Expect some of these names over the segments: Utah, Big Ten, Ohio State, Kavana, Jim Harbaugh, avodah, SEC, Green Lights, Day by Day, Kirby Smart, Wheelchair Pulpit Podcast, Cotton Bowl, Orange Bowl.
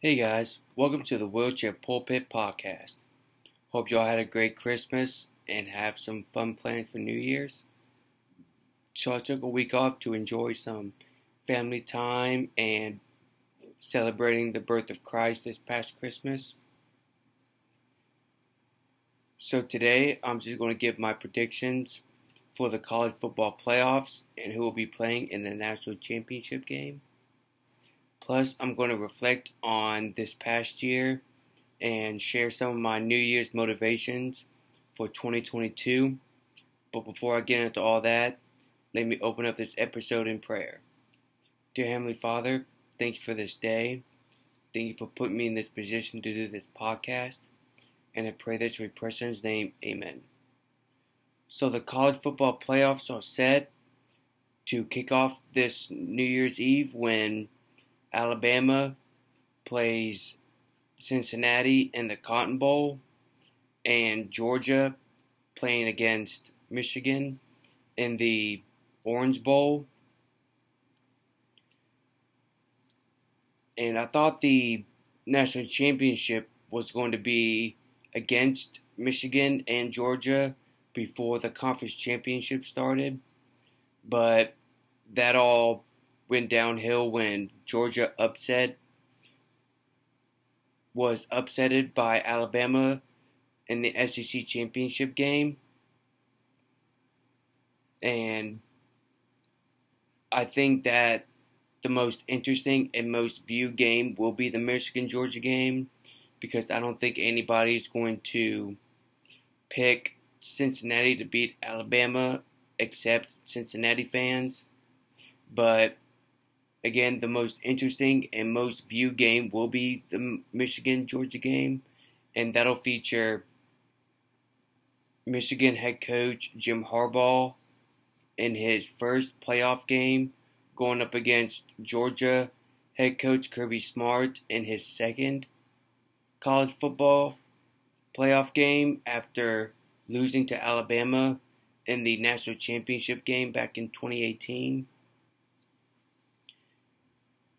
Hey guys, welcome to the Wheelchair Pulpit Podcast. Hope y'all had a great Christmas and have some fun plans for New Year's. So I took a week off to enjoy some family time and celebrating the birth of Christ this past Christmas. So today I'm just going to give my predictions for the college football playoffs and who will be playing in the national championship game. Plus, I'm going to reflect on this past year and share some of my New Year's motivations for 2022. But before I get into all that, let me open up this episode in prayer. Dear Heavenly Father, thank you for this day. Thank you for putting me in this position to do this podcast. And I pray this in your Son's name, amen. So the college football playoffs are set to kick off this New Year's Eve when Alabama plays Cincinnati in the Cotton Bowl, and Georgia playing against Michigan in the Orange Bowl. And I thought the national championship was going to be against Michigan and Georgia before the conference championship started, but that all went downhill when Georgia was upsetted by Alabama in the SEC championship game. And I think that the most interesting and most viewed game will be the Michigan-Georgia game, because I don't think anybody's going to pick Cincinnati to beat Alabama except Cincinnati fans. But again, the most interesting and most viewed game will be the Michigan-Georgia game, and that'll feature Michigan head coach Jim Harbaugh in his first playoff game going up against Georgia head coach Kirby Smart in his second college football playoff game after losing to Alabama in the national championship game back in 2018.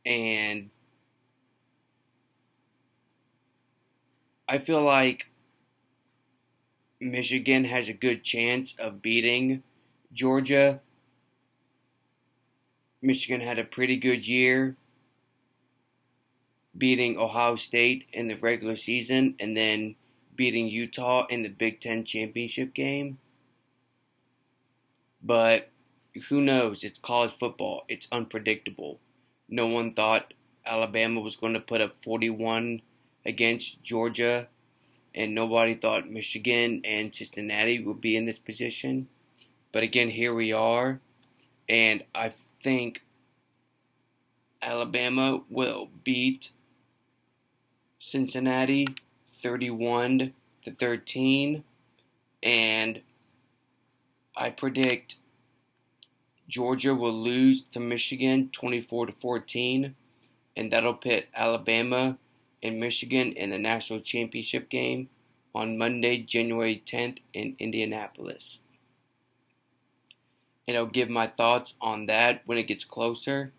And I feel like Michigan has a good chance of beating Georgia. Michigan had a pretty good year, beating Ohio State in the regular season and then beating Utah in the Big Ten championship game. But who knows? It's college football. It's unpredictable. No one thought Alabama was going to put up 41 against Georgia, and nobody thought Michigan and Cincinnati would be in this position. But again, here we are, and I think Alabama will beat Cincinnati 31-13, and I predict Georgia will lose to Michigan 24-14, and that'll pit Alabama and Michigan in the national championship game on Monday, January 10th in Indianapolis. And I'll give my thoughts on that when it gets closer.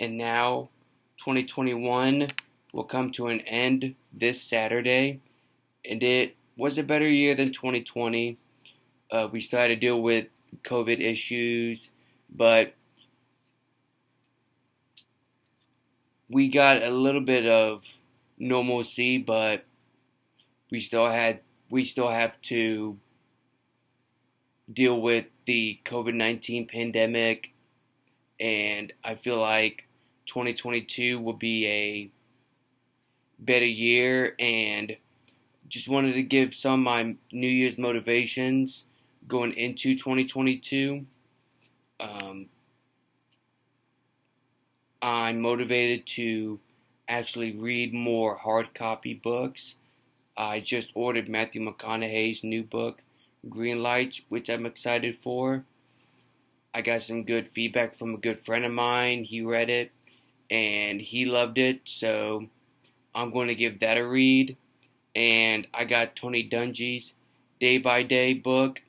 And now 2021 will come to an end this Saturday, and it was a better year than 2020. We still had to deal with COVID issues, but we got a little bit of normalcy, but we still have to deal with the COVID-19 pandemic, and I feel like 2022 will be a better year. And just wanted to give some of my New Year's motivations going into 2022. I'm motivated to actually read more hard copy books. I just ordered Matthew McConaughey's new book, Green Lights, which I'm excited for. I got some good feedback from a good friend of mine. He read it, and he loved it, so I'm going to give that a read. And I got Tony Dungy's Day by Day book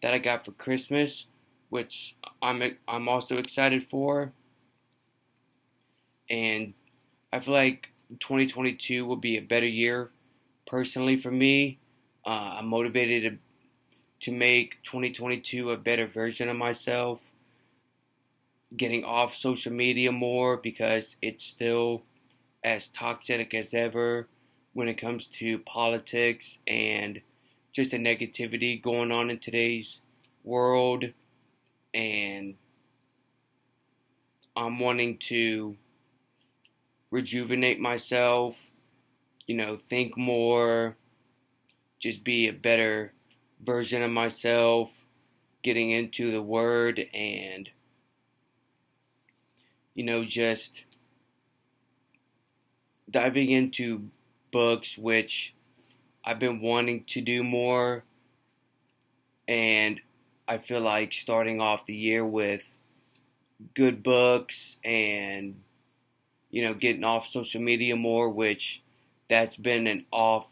that I got for Christmas, which I'm also excited for. And I feel like 2022 will be a better year personally for me. I'm motivated to make 2022 a better version of myself. Getting off social media more because it's still as toxic as ever when it comes to politics and just the negativity going on in today's world. And I'm wanting to rejuvenate myself, think more, just be a better version of myself, getting into the word and, just diving into books, which I've been wanting to do more. And I feel like starting off the year with good books and, getting off social media more, which that's been an off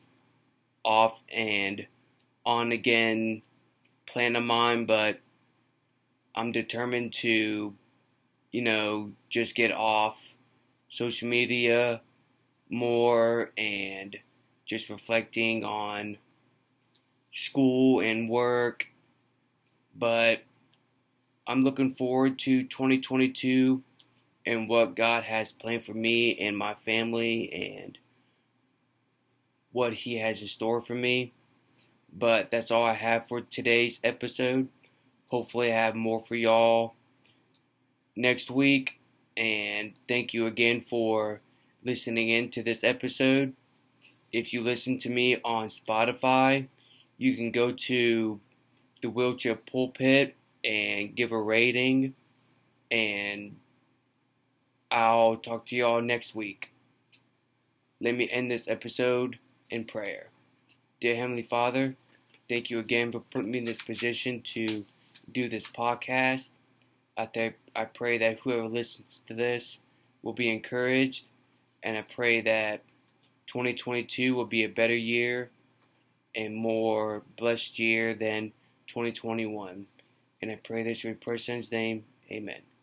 and on again plan of mine, but I'm determined to, just get off social media more and just reflecting on school and work. But I'm looking forward to 2022 and what God has planned for me and my family and what He has in store for me. But that's all I have for today's episode. Hopefully I have more for y'all next week. And thank you again for listening in to this episode. If you listen to me on Spotify, you can go to the Wheelchair Pulpit and give a rating. And I'll talk to y'all next week. Let me end this episode in prayer. Dear Heavenly Father, thank you again for putting me in this position to do this podcast. I pray that whoever listens to this will be encouraged, and I pray that 2022 will be a better year and more blessed year than 2021. And I pray this in your Son's name. Amen.